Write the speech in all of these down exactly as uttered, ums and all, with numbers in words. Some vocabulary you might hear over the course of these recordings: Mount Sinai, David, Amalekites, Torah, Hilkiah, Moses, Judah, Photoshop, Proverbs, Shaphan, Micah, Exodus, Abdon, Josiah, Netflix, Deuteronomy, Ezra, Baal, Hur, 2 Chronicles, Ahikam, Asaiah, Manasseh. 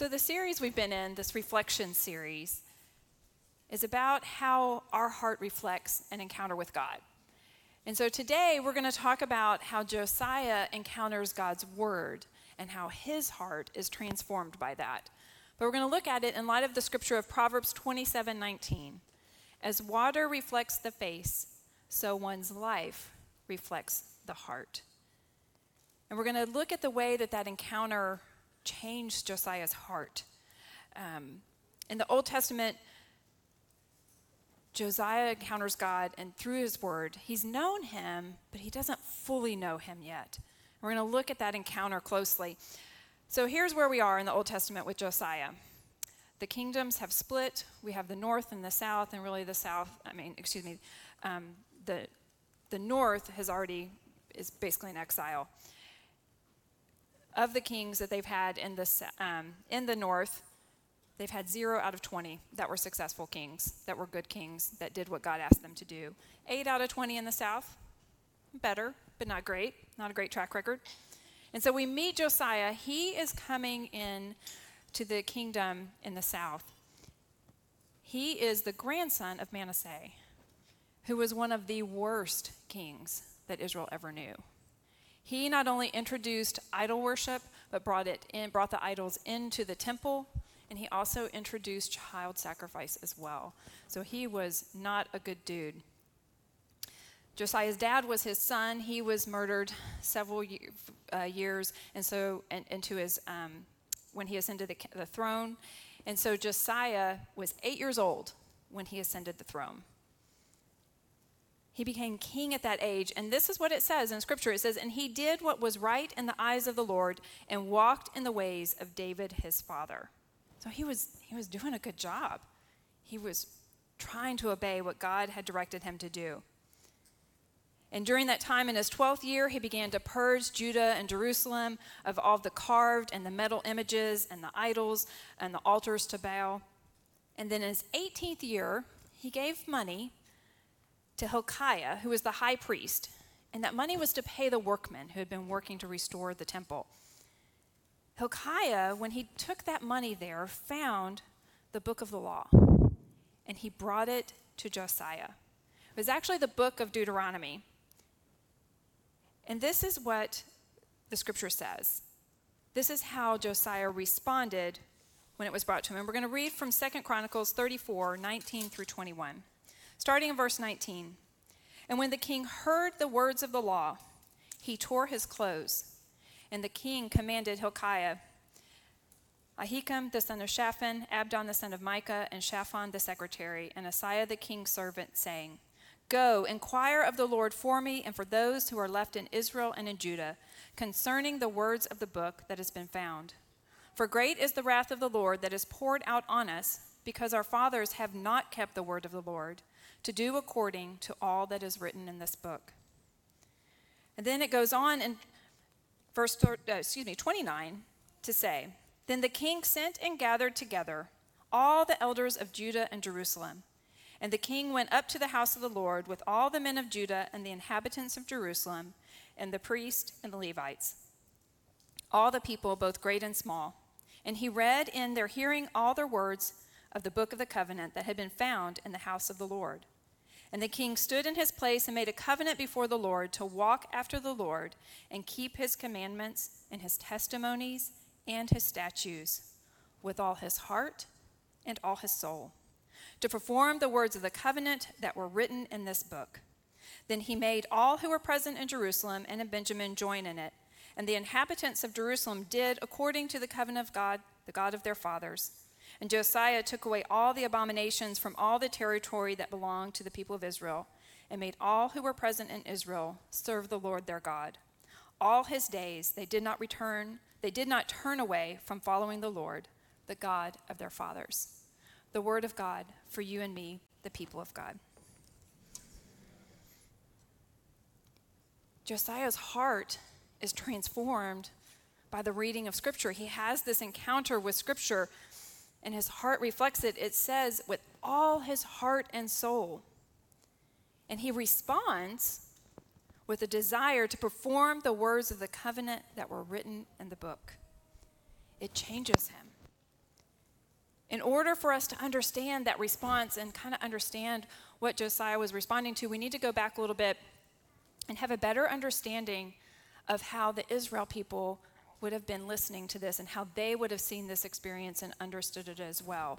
So the series we've been in, this reflection series, is about how our heart reflects an encounter with God. And so today we're going to talk about how Josiah encounters God's word and how his heart is transformed by that. But we're going to look at it in light of the scripture of Proverbs twenty-seven nineteen. As water reflects the face, so one's life reflects the heart. And we're going to look at the way that that encounter changed Josiah's heart. Um, in the Old Testament, Josiah encounters God, and through his word, he's known him, but he doesn't fully know him yet. We're going to look at that encounter closely. So here's where we are in the Old Testament with Josiah. The kingdoms have split. We have the north and the south, and really the south, I mean, excuse me, um, the the north has already, is basically in exile. Of the kings that they've had in the, um, in the north, they've had zero out of twenty that were successful kings, that were good kings, that did what God asked them to do. eight out of twenty in the south, better, but not great, not a great track record. And so we meet Josiah. He is coming in to the kingdom in the south. He is the grandson of Manasseh, who was one of the worst kings that Israel ever knew. He not only introduced idol worship, but brought it in, brought the idols into the temple. And he also introduced child sacrifice as well. So he was not a good dude. Josiah's dad was his son. He was murdered several year, uh, years, and so and, into his um, when he ascended the, the throne. And so Josiah was eight years old when he ascended the throne. He became king at that age, and this is what it says in Scripture. It says, "And he did what was right in the eyes of the Lord, and walked in the ways of David his father." So he was he was doing a good job. He was trying to obey what God had directed him to do. And during that time, in his twelfth year, he began to purge Judah and Jerusalem of all the carved and the metal images and the idols and the altars to Baal. And then in his eighteenth year, he gave money to Hilkiah, who was the high priest. And that money was to pay the workmen who had been working to restore the temple. Hilkiah, when he took that money there, found the book of the law, and he brought it to Josiah. It was actually the book of Deuteronomy. And this is what the scripture says. This is how Josiah responded when it was brought to him. And we're going to read from Second Chronicles thirty-four, nineteen through twenty-one, starting in verse nineteen. And when the king heard the words of the law, he tore his clothes. And the king commanded Hilkiah, Ahikam the son of Shaphan, Abdon the son of Micah, and Shaphan the secretary, and Asaiah the king's servant, saying, "Go, inquire of the Lord for me and for those who are left in Israel and in Judah, concerning the words of the book that has been found. For great is the wrath of the Lord that is poured out on us, because our fathers have not kept the word of the Lord, to do according to all that is written in this book." And then it goes on and Verse excuse me, twenty-nine, to say, "Then the king sent and gathered together all the elders of Judah and Jerusalem. And the king went up to the house of the Lord with all the men of Judah and the inhabitants of Jerusalem and the priests and the Levites, all the people, both great and small. And he read in their hearing all their words of the book of the covenant that had been found in the house of the Lord. And the king stood in his place and made a covenant before the Lord to walk after the Lord and keep his commandments and his testimonies and his statutes with all his heart and all his soul, to perform the words of the covenant that were written in this book. Then he made all who were present in Jerusalem and in Benjamin join in it. And the inhabitants of Jerusalem did according to the covenant of God, the God of their fathers. And Josiah took away all the abominations from all the territory that belonged to the people of Israel, and made all who were present in Israel serve the Lord their God. All his days they did not return, they did not turn away from following the Lord, the God of their fathers." The word of God for you and me, the people of God. Josiah's heart is transformed by the reading of Scripture. He has this encounter with Scripture, and his heart reflects it. It says, with all his heart and soul. And he responds with a desire to perform the words of the covenant that were written in the book. It changes him. In order for us to understand that response and kind of understand what Josiah was responding to, we need to go back a little bit and have a better understanding of how the Israel people would have been listening to this and how they would have seen this experience and understood it as well.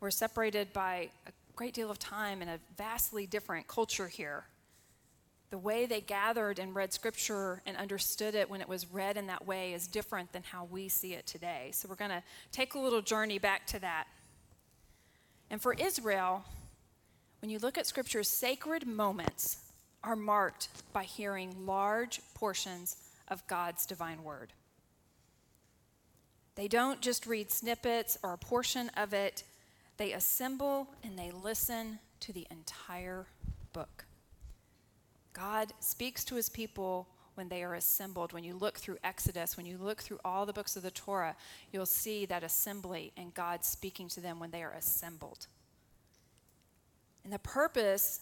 We're separated by a great deal of time and a vastly different culture here. The way they gathered and read scripture and understood it when it was read in that way is different than how we see it today. So we're going to take a little journey back to that. And for Israel, when you look at scripture, sacred moments are marked by hearing large portions of God's divine word. They don't just read snippets or a portion of it. They assemble and they listen to the entire book. God speaks to his people when they are assembled. When you look through Exodus, when you look through all the books of the Torah, you'll see that assembly and God speaking to them when they are assembled. And the purpose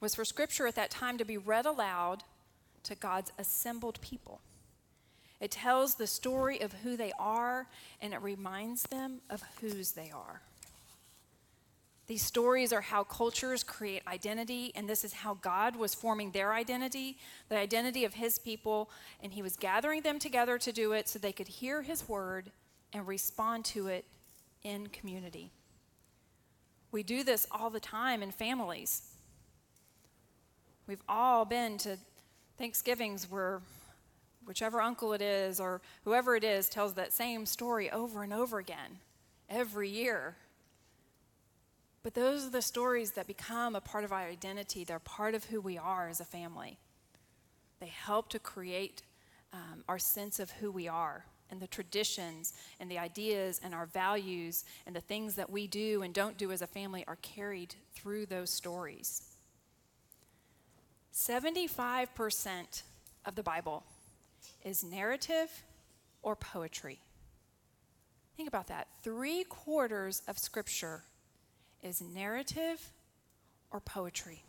was for scripture at that time to be read aloud to God's assembled people. It tells the story of who they are, and it reminds them of whose they are. These stories are how cultures create identity, and this is how God was forming their identity, the identity of his people, and he was gathering them together to do it so they could hear his word and respond to it in community. We do this all the time in families. We've all been to Thanksgivings where whichever uncle it is or whoever it is tells that same story over and over again every year. But those are the stories that become a part of our identity. They're part of who we are as a family. They help to create um, our sense of who we are and the traditions and the ideas and our values and the things that we do and don't do as a family are carried through those stories. seventy-five percent of the Bible is narrative or poetry. Think about that. Three quarters of scripture is narrative or poetry.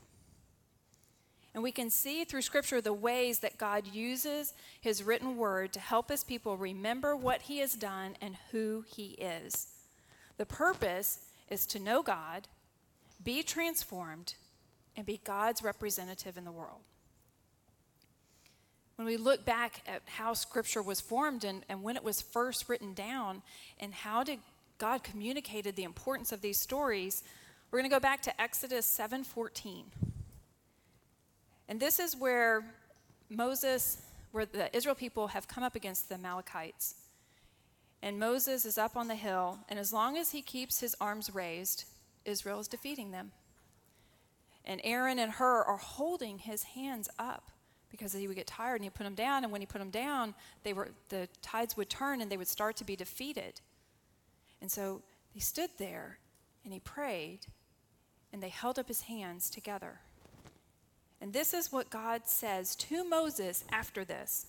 And we can see through scripture the ways that God uses his written word to help his people remember what he has done and who he is. The purpose is to know God, be transformed, and be God's representative in the world. When we look back at how scripture was formed and, and when it was first written down and how did God communicated the importance of these stories, we're going to go back to Exodus seven fourteen. And this is where Moses, where the Israel people have come up against the Amalekites. And Moses is up on the hill, and as long as he keeps his arms raised, Israel is defeating them. And Aaron and Hur are holding his hands up because he would get tired and he put them down, and when he put them down, they were the tides would turn and they would start to be defeated. And so he stood there, and he prayed, and they held up his hands together. And this is what God says to Moses after this.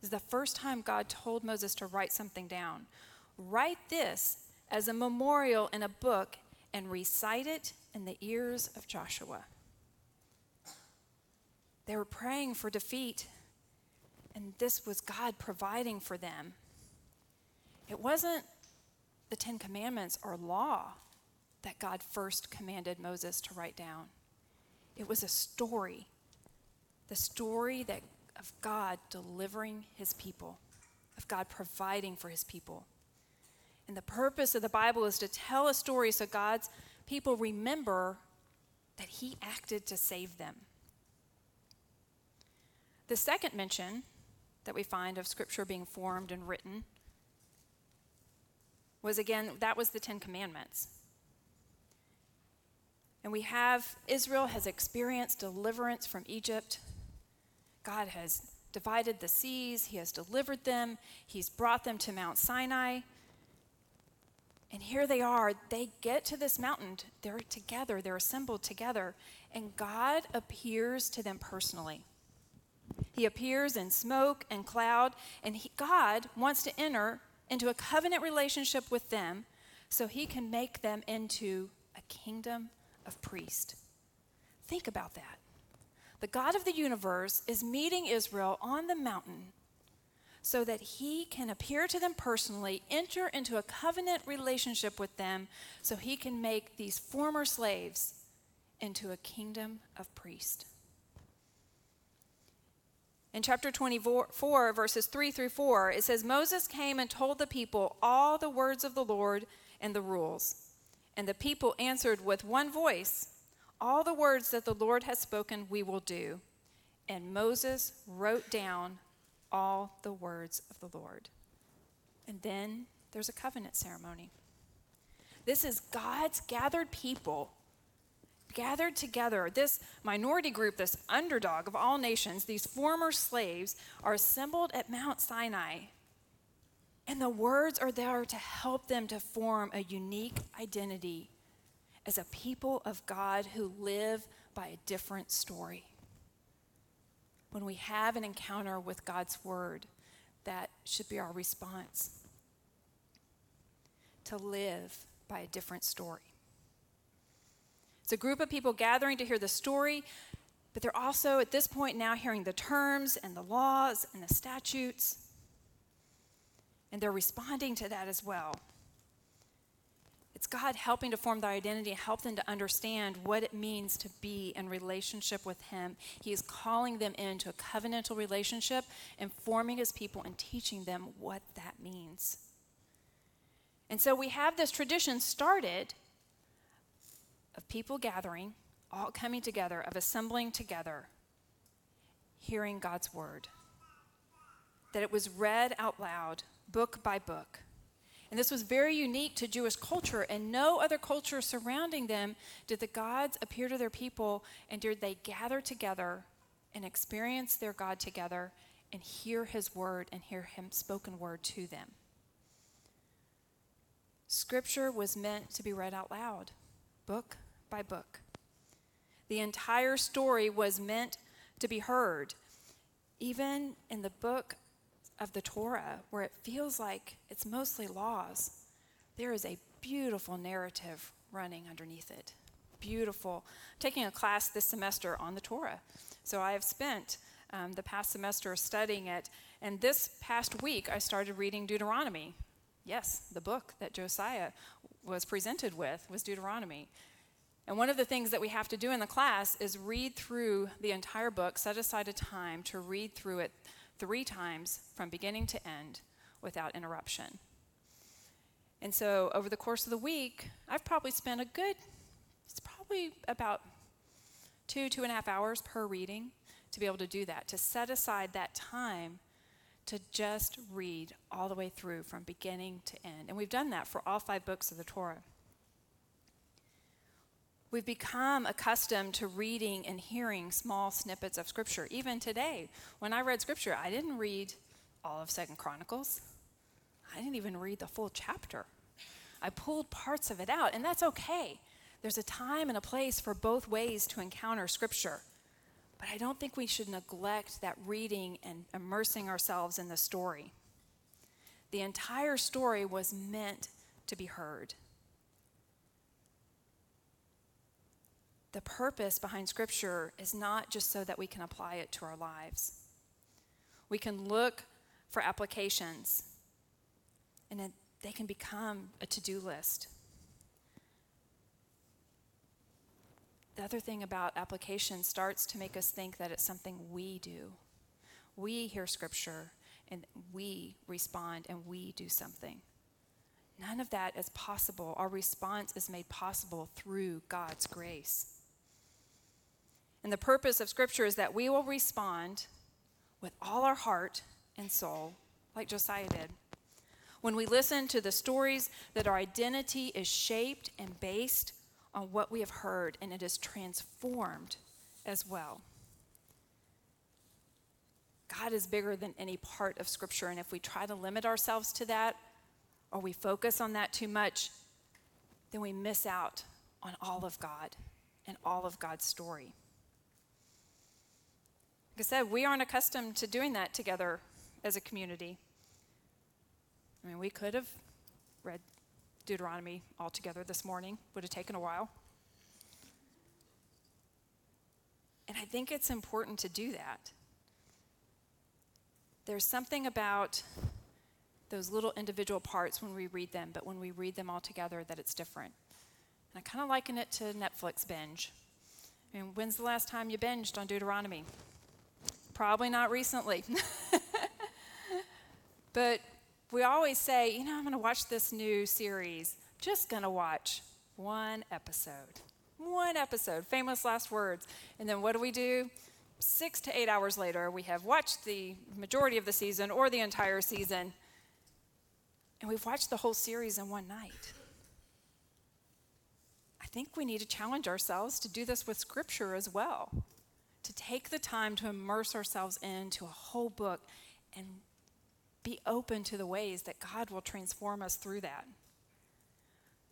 This is the first time God told Moses to write something down. Write this as a memorial in a book and recite it in the ears of Joshua. They were praying for defeat, and this was God providing for them. It wasn't the Ten Commandments or law that God first commanded Moses to write down. It was a story, the story that of God delivering his people, of God providing for his people. And the purpose of the Bible is to tell a story so God's people remember that he acted to save them. The second mention that we find of scripture being formed and written was, again, that was the Ten Commandments. And we have, Israel has experienced deliverance from Egypt. God has divided the seas. He has delivered them. He's brought them to Mount Sinai. And here they are. They get to this mountain. They're together. They're assembled together. And God appears to them personally. He appears in smoke and cloud. And he, God wants to enter into a covenant relationship with them so he can make them into a kingdom of priests. Think about that. The God of the universe is meeting Israel on the mountain so that he can appear to them personally, enter into a covenant relationship with them, so he can make these former slaves into a kingdom of priests. In chapter twenty-four, verses three through four, it says, Moses came and told the people all the words of the Lord and the rules. And the people answered with one voice, all the words that the Lord has spoken we will do. And Moses wrote down all the words of the Lord. And then there's a covenant ceremony. This is God's gathered people, gathered together. This minority group, this underdog of all nations, these former slaves, are assembled at Mount Sinai. And the words are there to help them to form a unique identity as a people of God who live by a different story. When we have an encounter with God's word, that should be our response, to live by a different story. It's a group of people gathering to hear the story, but they're also at this point now hearing the terms and the laws and the statutes, and they're responding to that as well. It's God helping to form their identity, help them to understand what it means to be in relationship with him. He is calling them into a covenantal relationship and forming his people and teaching them what that means. And so we have this tradition started of people gathering, all coming together, of assembling together, hearing God's word, that it was read out loud, book by book. And this was very unique to Jewish culture, and no other culture surrounding them did the gods appear to their people, and did they gather together and experience their God together and hear his word and hear him spoken word to them. Scripture was meant to be read out loud, book by book. The entire story was meant to be heard. Even in the book of the Torah, where it feels like it's mostly laws, there is a beautiful narrative running underneath it. Beautiful. I'm taking a class this semester on the Torah. So I have spent um, the past semester studying it, and this past week I started reading Deuteronomy. Yes, the book that Josiah was presented with was Deuteronomy. And one of the things that we have to do in the class is read through the entire book, set aside a time to read through it three times from beginning to end without interruption. And so over the course of the week, I've probably spent a good, it's probably about two, two and a half hours per reading to be able to do that, to set aside that time to just read all the way through from beginning to end. And we've done that for all five books of the Torah. We've become accustomed to reading and hearing small snippets of Scripture. Even today, when I read Scripture, I didn't read all of Second Chronicles. I didn't even read the full chapter. I pulled parts of it out, and that's okay. There's a time and a place for both ways to encounter Scripture. But I don't think we should neglect that reading and immersing ourselves in the story. The entire story was meant to be heard. The purpose behind Scripture is not just so that we can apply it to our lives. We can look for applications, and it, they can become a to-do list. The other thing about application starts to make us think that it's something we do. We hear Scripture, and we respond, and we do something. None of that is possible. Our response is made possible through God's grace. And the purpose of Scripture is that we will respond with all our heart and soul, like Josiah did. When we listen to the stories, that our identity is shaped and based on what we have heard, and it is transformed as well. God is bigger than any part of Scripture, and if we try to limit ourselves to that, or we focus on that too much, then we miss out on all of God and all of God's story. Like I said, we aren't accustomed to doing that together as a community. I mean, we could have read Deuteronomy all together this morning. Would have taken a while. And I think it's important to do that. there's something about those little individual parts when we read them, but when we read them all together, that it's different. And I kind of liken it to Netflix binge. I mean, when's the last time you binged on Deuteronomy? Probably not recently. But we always say, you know, I'm going to watch this new series. Just going to watch one episode. One episode, famous last words. And then what do we do? Six to eight hours later, we have watched the majority of the season or the entire season. And we've watched the whole series in one night. I think we need to challenge ourselves to do this with Scripture as well. To take the time to immerse ourselves into a whole book and be open to the ways that God will transform us through that.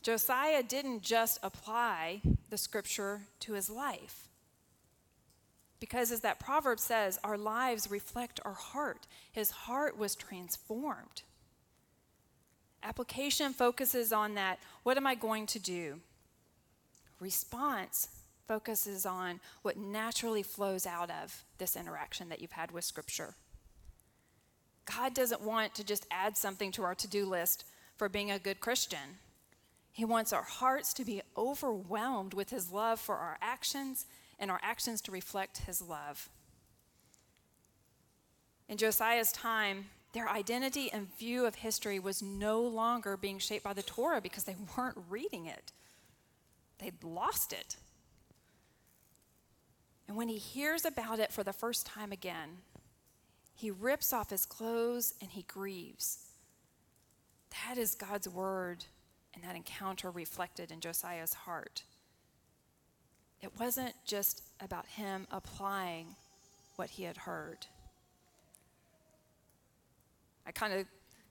Josiah didn't just apply the Scripture to his life. Because as that proverb says, our lives reflect our heart. His heart was transformed. Application focuses on that. What am I going to do? Response focuses on what naturally flows out of this interaction that you've had with Scripture. God doesn't want to just add something to our to-do list for being a good Christian. He wants our hearts to be overwhelmed with his love for our actions and our actions to reflect his love. In Josiah's time, their identity and view of history was no longer being shaped by the Torah because they weren't reading it. They'd lost it. And when he hears about it for the first time again, he rips off his clothes and he grieves. That is God's word, and that encounter reflected in Josiah's heart. It wasn't just about him applying what he had heard. I kind of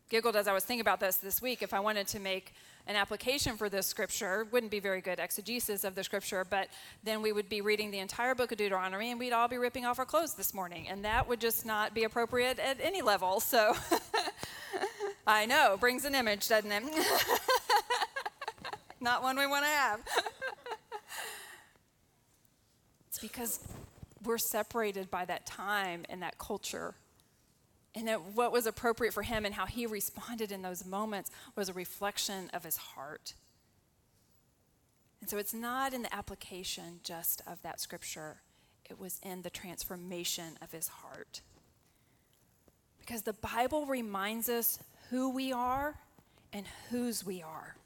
giggled as I was thinking about this this week. If I wanted to make an application for this scripture, wouldn't be very good exegesis of the scripture, but then we would be reading the entire book of Deuteronomy and we'd all be ripping off our clothes this morning, and that would just not be appropriate at any level. So I know, brings an image, doesn't it? Not one we want to have. It's because we're separated by that time and that culture. And that what was appropriate for him and how he responded in those moments was a reflection of his heart. And so it's not in the application just of that scripture. It was in the transformation of his heart. Because the Bible reminds us who we are and whose we are.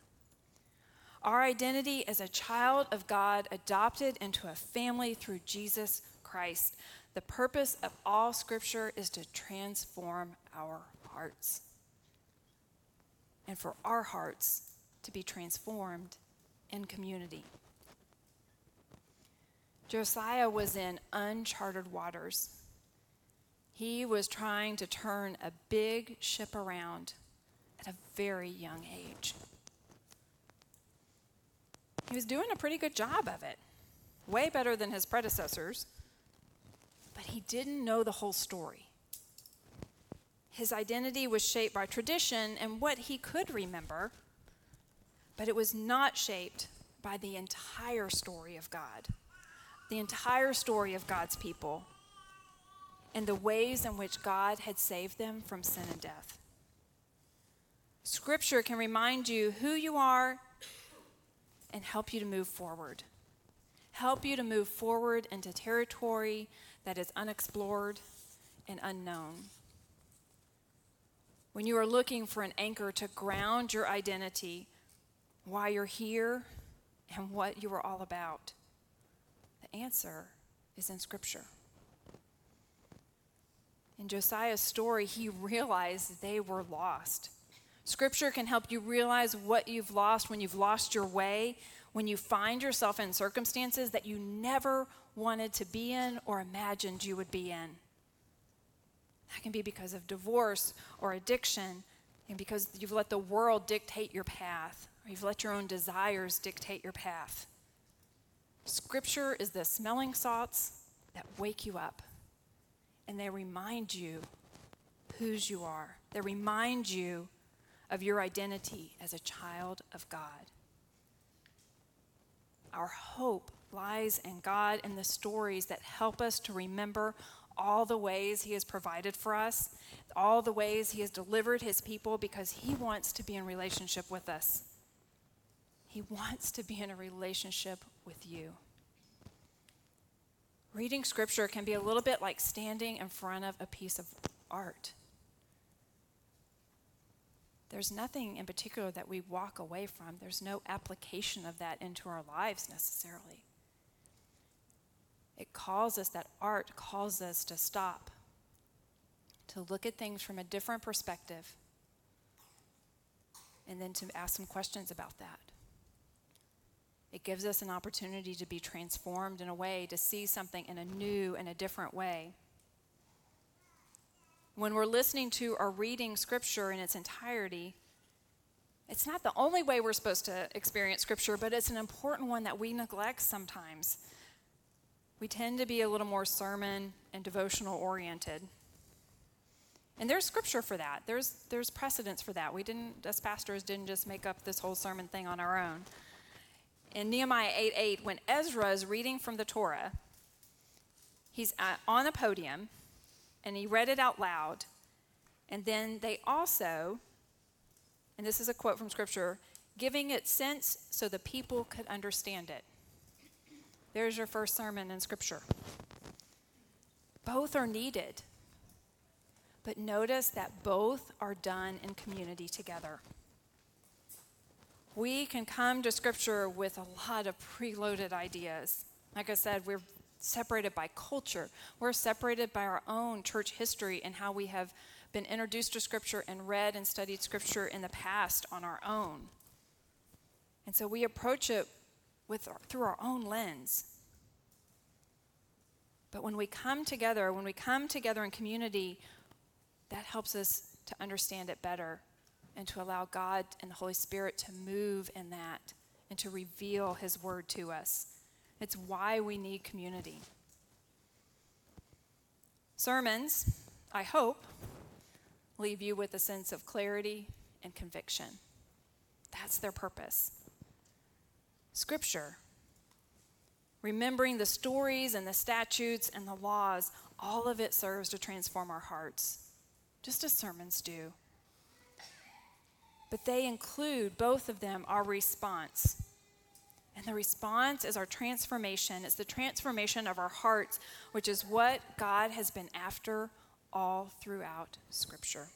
Our identity as a child of God adopted into a family through Jesus Christ. The purpose of all Scripture is to transform our hearts. And for our hearts to be transformed in community. Josiah was in uncharted waters. He was trying to turn a big ship around at a very young age. He was doing a pretty good job of it. Way better than his predecessors. But he didn't know the whole story. His identity was shaped by tradition and what he could remember, but it was not shaped by the entire story of God, the entire story of God's people, and the ways in which God had saved them from sin and death. Scripture can remind you who you are and help you to move forward. Help you to move forward into territory that is unexplored and unknown. When you are looking for an anchor to ground your identity, why you're here, and what you are all about, the answer is in Scripture. In Josiah's story, he realized they were lost. Scripture can help you realize what you've lost when you've lost your way, when you find yourself in circumstances that you never wanted to be in or imagined you would be in. That can be because of divorce or addiction, and because you've let the world dictate your path, or you've let your own desires dictate your path. Scripture is the smelling salts that wake you up, and they remind you whose you are. They remind you of your identity as a child of God. Our hope lies in God and the stories that help us to remember all the ways he has provided for us, all the ways he has delivered his people, because he wants to be in relationship with us. He wants to be in a relationship with you. Reading scripture can be a little bit like standing in front of a piece of art. There's nothing in particular that we walk away from. There's no application of that into our lives necessarily. It calls us, that art calls us to stop, to look at things from a different perspective, and then to ask some questions about that. It gives us an opportunity to be transformed in a way, to see something in a new and a different way. When we're listening to or reading scripture in its entirety, it's not the only way we're supposed to experience scripture, but it's an important one that we neglect sometimes. We tend to be a little more sermon and devotional oriented. And there's scripture for that. There's there's precedence for that. We didn't, as pastors, didn't just make up this whole sermon thing on our own. In Nehemiah eight eight, when Ezra is reading from the Torah, he's on a podium, and he read it out loud. And then they also, and this is a quote from scripture, giving it sense so the people could understand it. There's your first sermon in scripture. Both are needed. But notice that both are done in community together. We can come to scripture with a lot of preloaded ideas. Like I said, we're separated by culture. We're separated by our own church history and how we have been introduced to scripture and read and studied scripture in the past on our own. And so we approach it with our, through our own lens. But when we come together, when we come together in community, that helps us to understand it better and to allow God and the Holy Spirit to move in that and to reveal his word to us. It's why we need community. Sermons, I hope, leave you with a sense of clarity and conviction. That's their purpose. Scripture, remembering the stories and the statutes and the laws, all of it serves to transform our hearts, just as sermons do. But they include, both of them, our response. And the response is our transformation. It's the transformation of our hearts, which is what God has been after all throughout Scripture.